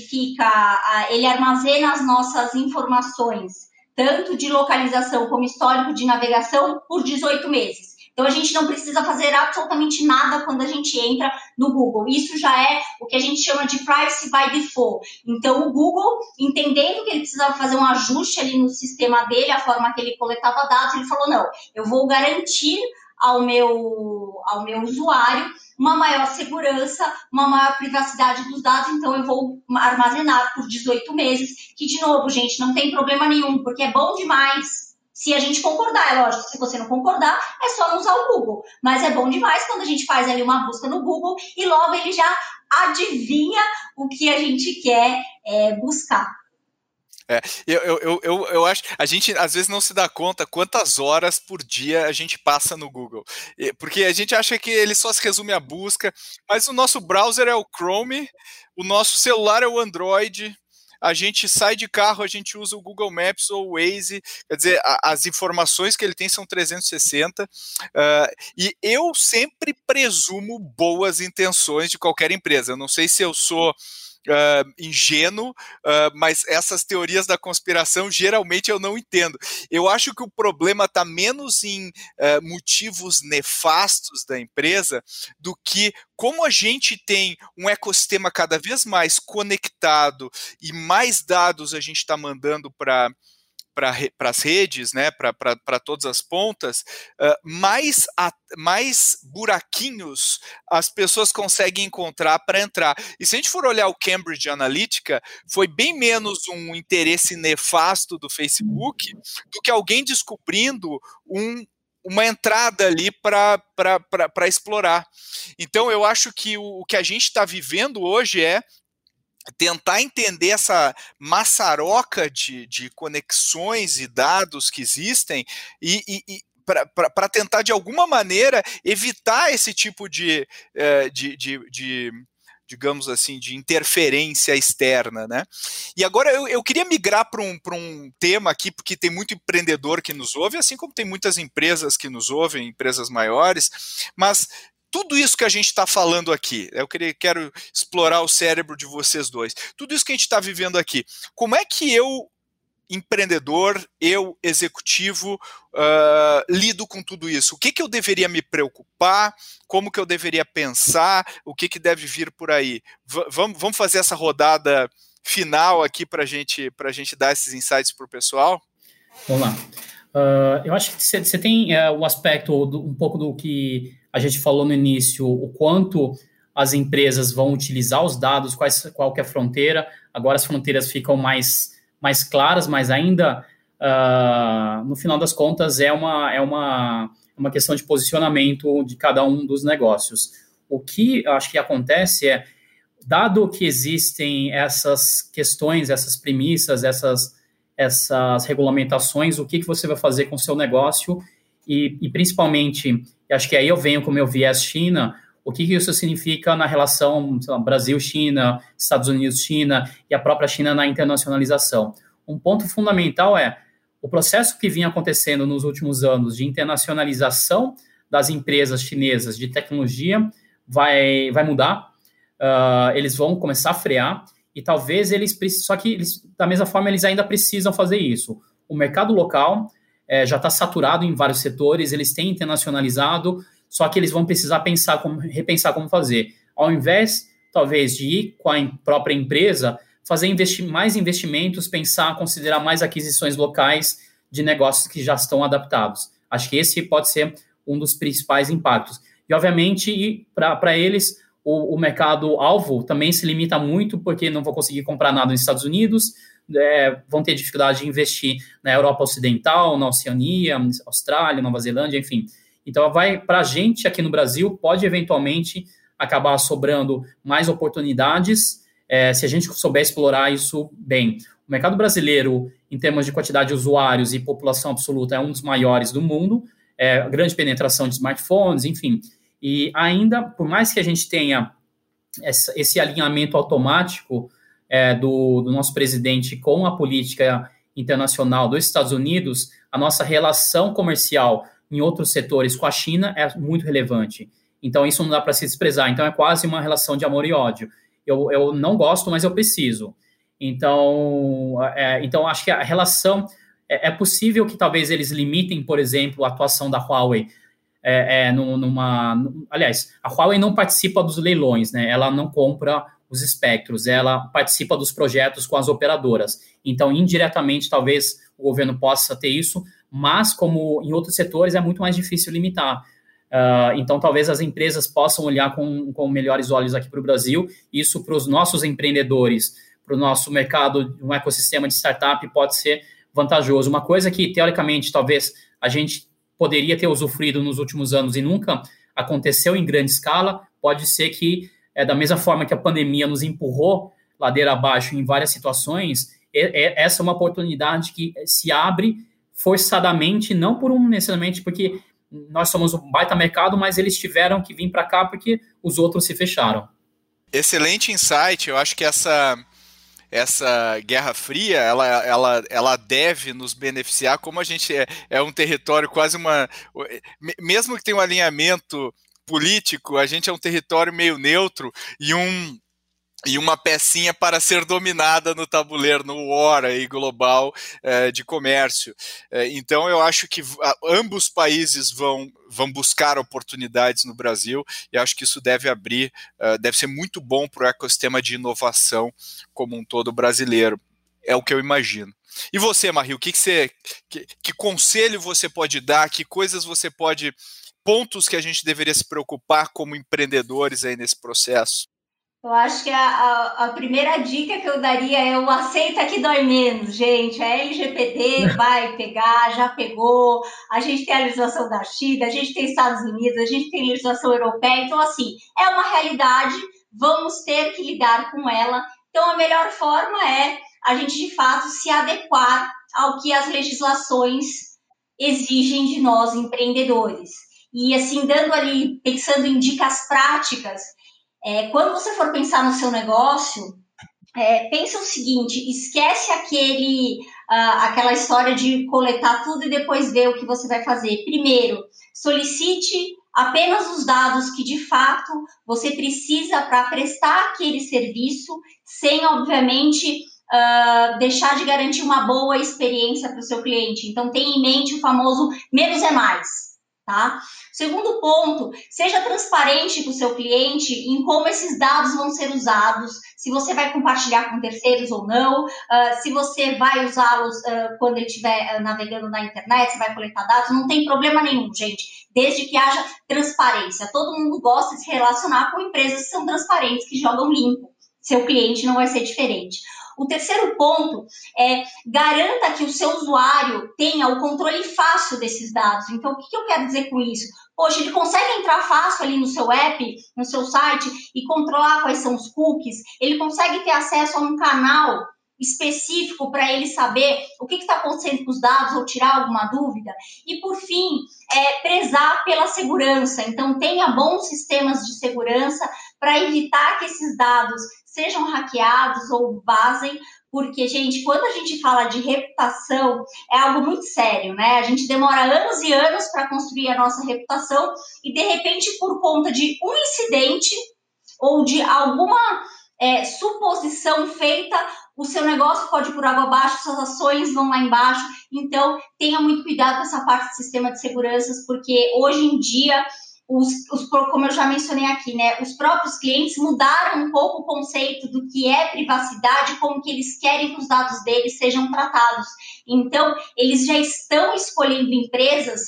armazena as nossas informações, tanto de localização como histórico de navegação, por 18 meses. Então, a gente não precisa fazer absolutamente nada quando a gente entra no Google. Isso já é o que a gente chama de privacy by default. Então, o Google, entendendo que ele precisava fazer um ajuste ali no sistema dele, a forma que ele coletava dados, ele falou, não, eu vou garantir ao meu usuário uma maior segurança, uma maior privacidade dos dados, então eu vou armazenar por 18 meses, que, de novo, gente, não tem problema nenhum, porque é bom demais. Se a gente concordar, é lógico, se você não concordar, é só não usar o Google. Mas é bom demais quando a gente faz ali uma busca no Google e logo ele já adivinha o que a gente quer buscar. Eu acho, a gente às vezes não se dá conta quantas horas por dia a gente passa no Google, porque a gente acha que ele só se resume à busca, mas o nosso browser é o Chrome, o nosso celular é o Android. A gente sai de carro, a gente usa o Google Maps ou o Waze, quer dizer, as informações que ele tem são 360, e eu sempre presumo boas intenções de qualquer empresa. Eu não sei se eu sou ingênuo, mas essas teorias da conspiração geralmente eu não entendo. Eu acho que o problema está menos em motivos nefastos da empresa do que como a gente tem um ecossistema cada vez mais conectado e mais dados a gente está mandando para as redes, né, para todas as pontas, mais buraquinhos as pessoas conseguem encontrar para entrar. E se a gente for olhar o Cambridge Analytica, foi bem menos um interesse nefasto do Facebook do que alguém descobrindo uma entrada ali para explorar. Então, eu acho que o que a gente está vivendo hoje é tentar entender essa maçaroca de conexões e dados que existem e para tentar, de alguma maneira, evitar esse tipo de digamos assim, de interferência externa, né? E agora eu queria migrar para um tema aqui, porque tem muito empreendedor que nos ouve, assim como tem muitas empresas que nos ouvem, empresas maiores, mas tudo isso que a gente está falando aqui, eu quero explorar o cérebro de vocês dois, tudo isso que a gente está vivendo aqui, como é que eu, empreendedor, eu, executivo, lido com tudo isso? O que que eu deveria me preocupar? Como que eu deveria pensar? O que que deve vir por aí? Vamos fazer essa rodada final aqui para a gente dar esses insights para o pessoal? Vamos lá. Eu acho que você tem o aspecto um pouco do que a gente falou no início, o quanto as empresas vão utilizar os dados, qual que é a fronteira. Agora as fronteiras ficam mais claras, mas ainda, no final das contas, é uma questão de posicionamento de cada um dos negócios. O que eu acho que acontece é, dado que existem essas questões, essas premissas, essas regulamentações, o que você vai fazer com o seu negócio e principalmente, acho que aí eu venho com o meu viés China, o que isso significa na relação Brasil-China, Estados Unidos-China e a própria China na internacionalização. Um ponto fundamental é o processo que vinha acontecendo nos últimos anos de internacionalização das empresas chinesas de tecnologia vai mudar, eles vão começar a frear e talvez eles precisem, só que eles, da mesma forma eles ainda precisam fazer isso. O mercado local já está saturado em vários setores, eles têm internacionalizado, só que eles vão precisar repensar como fazer. Ao invés, talvez, de ir com a própria empresa, fazer mais investimentos, considerar mais aquisições locais de negócios que já estão adaptados. Acho que esse pode ser um dos principais impactos. E, obviamente, para eles, o mercado-alvo também se limita muito, porque não vão conseguir comprar nada nos Estados Unidos, vão ter dificuldade de investir na Europa Ocidental, na Oceania, Austrália, Nova Zelândia, enfim. Então, para a gente aqui no Brasil, pode eventualmente acabar sobrando mais oportunidades se a gente souber explorar isso bem. O mercado brasileiro, em termos de quantidade de usuários e população absoluta, é um dos maiores do mundo, grande penetração de smartphones, enfim. E ainda, por mais que a gente tenha esse alinhamento automático do nosso presidente com a política internacional dos Estados Unidos, a nossa relação comercial em outros setores com a China é muito relevante. Então, isso não dá para se desprezar. Então, é quase uma relação de amor e ódio. Eu não gosto, mas eu preciso. Então acho que a relação... É possível que talvez eles limitem, por exemplo, a atuação da Huawei. Aliás, a Huawei não participa dos leilões, né? Ela não compra os espectros, ela participa dos projetos com as operadoras. Então, indiretamente, talvez o governo possa ter isso, mas, como em outros setores, é muito mais difícil limitar. Então, talvez as empresas possam olhar com melhores olhos aqui para o Brasil. Isso para os nossos empreendedores, para o nosso mercado, um ecossistema de startup, pode ser vantajoso. Uma coisa que, teoricamente, talvez a gente poderia ter usufruído nos últimos anos e nunca aconteceu em grande escala, pode ser que, da mesma forma que a pandemia nos empurrou ladeira abaixo em várias situações, essa é uma oportunidade que se abre forçadamente, não por necessariamente porque nós somos um baita mercado, mas eles tiveram que vir para cá porque os outros se fecharam. Excelente insight. Eu acho que essa Guerra Fria, ela deve nos beneficiar, como a gente é um território quase uma... Mesmo que tenha um alinhamento político, a gente é um território meio neutro e uma pecinha para ser dominada no tabuleiro, no war aí global de comércio. Então, eu acho que ambos países vão buscar oportunidades no Brasil e acho que isso deve abrir, deve ser muito bom para o ecossistema de inovação como um todo brasileiro. É o que eu imagino. E você, Mari, que conselho você pode dar, que coisas você pode... pontos que a gente deveria se preocupar como empreendedores aí nesse processo? Eu acho que a primeira dica que eu daria é o aceita que dói menos, gente. A LGPD vai pegar, já pegou. A gente tem a legislação da China, a gente tem Estados Unidos, a gente tem legislação europeia. Então, assim, é uma realidade, vamos ter que lidar com ela. Então, a melhor forma é a gente, de fato, se adequar ao que as legislações exigem de nós, empreendedores. E, assim, dando ali, pensando em dicas práticas, quando você for pensar no seu negócio, pensa o seguinte, esquece aquela história de coletar tudo e depois ver o que você vai fazer. Primeiro, solicite apenas os dados que, de fato, você precisa para prestar aquele serviço, sem, obviamente, deixar de garantir uma boa experiência para o seu cliente. Então, tenha em mente o famoso menos é mais. Tá? Segundo ponto, seja transparente com o seu cliente em como esses dados vão ser usados, se você vai compartilhar com terceiros ou não, se você vai usá-los quando ele estiver navegando na internet, se vai coletar dados, não tem problema nenhum, gente, desde que haja transparência. Todo mundo gosta de se relacionar com empresas que são transparentes, que jogam limpo. Seu cliente não vai ser diferente. O terceiro ponto é garanta que o seu usuário tenha o controle fácil desses dados. Então, o que eu quero dizer com isso? Poxa, ele consegue entrar fácil ali no seu app, no seu site e controlar quais são os cookies? Ele consegue ter acesso a um canal específico para ele saber o que está acontecendo com os dados ou tirar alguma dúvida? E, por fim, prezar pela segurança. Então, tenha bons sistemas de segurança para evitar que esses dados sejam hackeados ou vazem, porque, gente, quando a gente fala de reputação, é algo muito sério, né? A gente demora anos e anos para construir a nossa reputação e, de repente, por conta de um incidente ou de alguma suposição feita, o seu negócio pode ir por água abaixo, suas ações vão lá embaixo. Então, tenha muito cuidado com essa parte do sistema de seguranças, porque hoje em dia... como eu já mencionei aqui, né, os próprios clientes mudaram um pouco o conceito do que é privacidade, como que eles querem que os dados deles sejam tratados. Então, eles já estão escolhendo empresas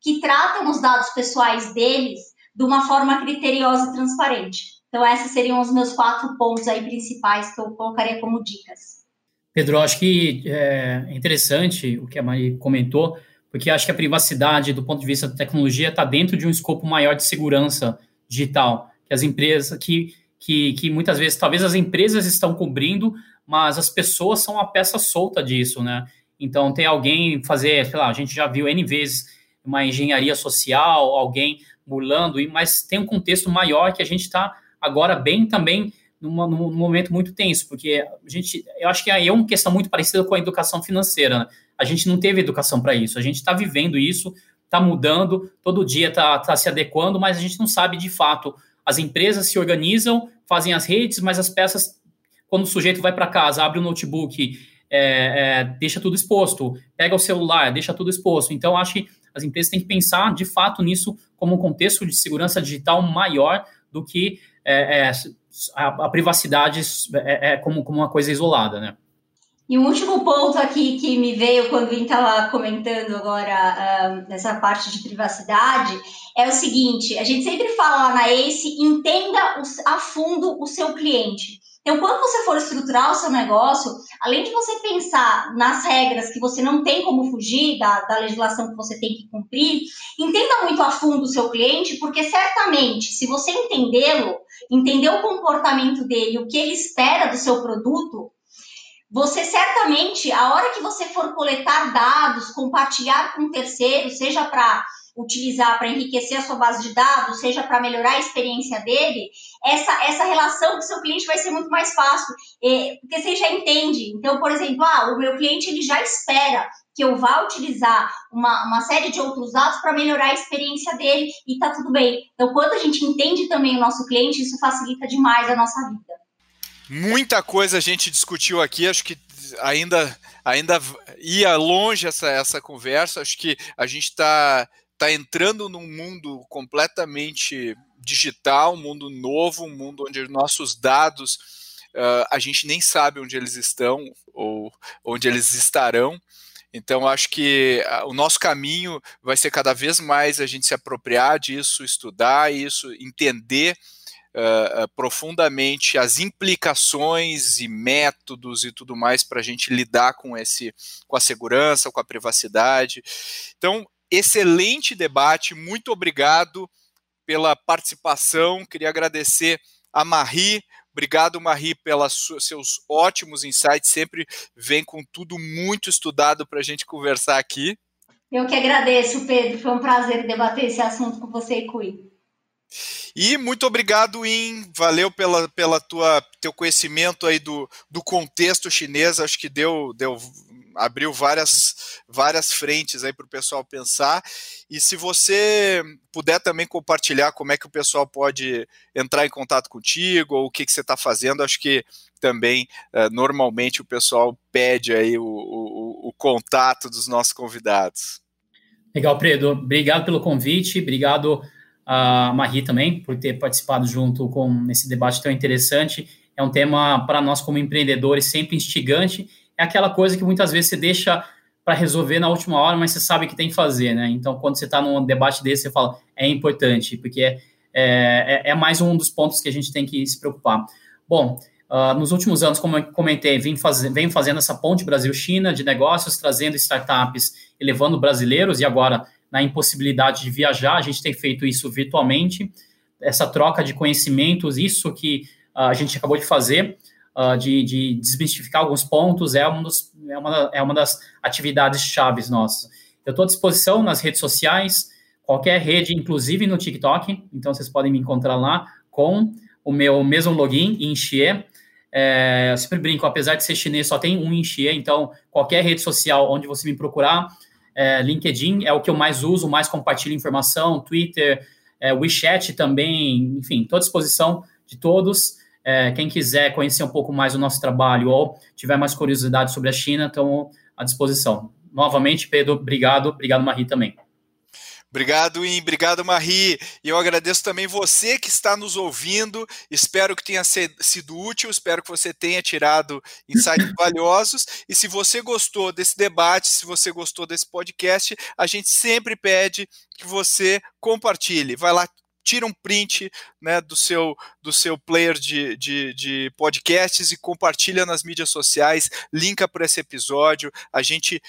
que tratam os dados pessoais deles de uma forma criteriosa e transparente. Então, esses seriam os meus 4 pontos aí principais que eu colocaria como dicas. Pedro, acho que é interessante o que a Mari comentou, porque acho que a privacidade, do ponto de vista da tecnologia, está dentro de um escopo maior de segurança digital, que as empresas, que que muitas vezes talvez as empresas estão cobrindo, mas as pessoas são a peça solta disso, né? Então, tem alguém fazer, sei lá, a gente já viu N vezes uma engenharia social, alguém burlando, mas tem um contexto maior que a gente está agora bem também num momento muito tenso, porque a gente, eu acho que aí é uma questão muito parecida com a educação financeira, né? A gente não teve educação para isso, a gente está vivendo isso, está mudando, todo dia está se adequando, mas a gente não sabe de fato. As empresas se organizam, fazem as redes, mas as peças, quando o sujeito vai para casa, abre o notebook, deixa tudo exposto, pega o celular, deixa tudo exposto. Então, acho que as empresas têm que pensar, de fato, nisso como um contexto de segurança digital maior do que a privacidade como uma coisa isolada, né? E um último ponto aqui que me veio quando o Vin estava comentando agora nessa parte de privacidade é o seguinte: a gente sempre fala lá na ACE, entenda a fundo o seu cliente. Então, quando você for estruturar o seu negócio, além de você pensar nas regras que você não tem como fugir, da legislação que você tem que cumprir, entenda muito a fundo o seu cliente, porque certamente, se você entendê-lo, entender o comportamento dele, o que ele espera do seu produto, você certamente, a hora que você for coletar dados, compartilhar com terceiros, seja para utilizar, para enriquecer a sua base de dados, seja para melhorar a experiência dele, essa relação com o seu cliente vai ser muito mais fácil, porque você já entende. Então, por exemplo, o meu cliente ele já espera que eu vá utilizar uma série de outros dados para melhorar a experiência dele e está tudo bem. Então, quando a gente entende também o nosso cliente, isso facilita demais a nossa vida. Muita coisa a gente discutiu aqui, acho que ainda ia longe essa conversa, acho que a gente está entrando num mundo completamente digital, um mundo novo, um mundo onde nossos dados, a gente nem sabe onde eles estão ou onde eles estarão. Então, acho que o nosso caminho vai ser cada vez mais a gente se apropriar disso, estudar isso, entender profundamente as implicações e métodos e tudo mais para a gente lidar com a segurança, com a privacidade. Então, excelente debate, muito obrigado pela participação, queria agradecer a Mari. Obrigado, Mari, pelos seus ótimos insights, sempre vem com tudo muito estudado para a gente conversar aqui. Eu que agradeço, Pedro, foi um prazer debater esse assunto com você e com o I. E muito obrigado, Yin, valeu pela teu conhecimento aí do contexto chinês, acho que abriu várias frentes aí para o pessoal pensar, e se você puder também compartilhar como é que o pessoal pode entrar em contato contigo, ou o que você está fazendo, acho que também normalmente o pessoal pede aí o contato dos nossos convidados. Legal, Pedro, obrigado pelo convite, obrigado a Mari também, por ter participado junto com esse debate tão interessante. É um tema, para nós como empreendedores, sempre instigante. É aquela coisa que muitas vezes você deixa para resolver na última hora, mas você sabe que tem que fazer, né? Então, quando você está num debate desse, você fala, é importante, porque é mais um dos pontos que a gente tem que se preocupar. Bom, nos últimos anos, como eu comentei, venho fazendo essa ponte Brasil-China de negócios, trazendo startups, elevando brasileiros, e agora na impossibilidade de viajar, a gente tem feito isso virtualmente, essa troca de conhecimentos, isso que a gente acabou de fazer, de desmistificar alguns pontos, é uma das atividades chaves nossas. Eu estou à disposição nas redes sociais, qualquer rede, inclusive no TikTok, então vocês podem me encontrar lá com o meu mesmo login, Incier. Eu sempre brinco, apesar de ser chinês, só tem um Incier, então qualquer rede social onde você me procurar, LinkedIn é o que eu mais uso, mais compartilho informação, Twitter, WeChat também, enfim, estou à disposição de todos. Quem quiser conhecer um pouco mais o nosso trabalho ou tiver mais curiosidade sobre a China, estão à disposição. Novamente, Pedro, obrigado Mari também. Obrigado, Wim. Obrigado, Mari. E eu agradeço também você que está nos ouvindo. Espero que tenha sido útil, espero que você tenha tirado insights valiosos. E se você gostou desse debate, se você gostou desse podcast, a gente sempre pede que você compartilhe. Vai lá, tira um print, né, do seu player de podcasts e compartilha nas mídias sociais, linka para esse episódio. A gente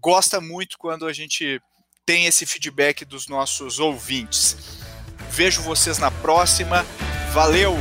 gosta muito quando a gente tem esse feedback dos nossos ouvintes. Vejo vocês na próxima. Valeu!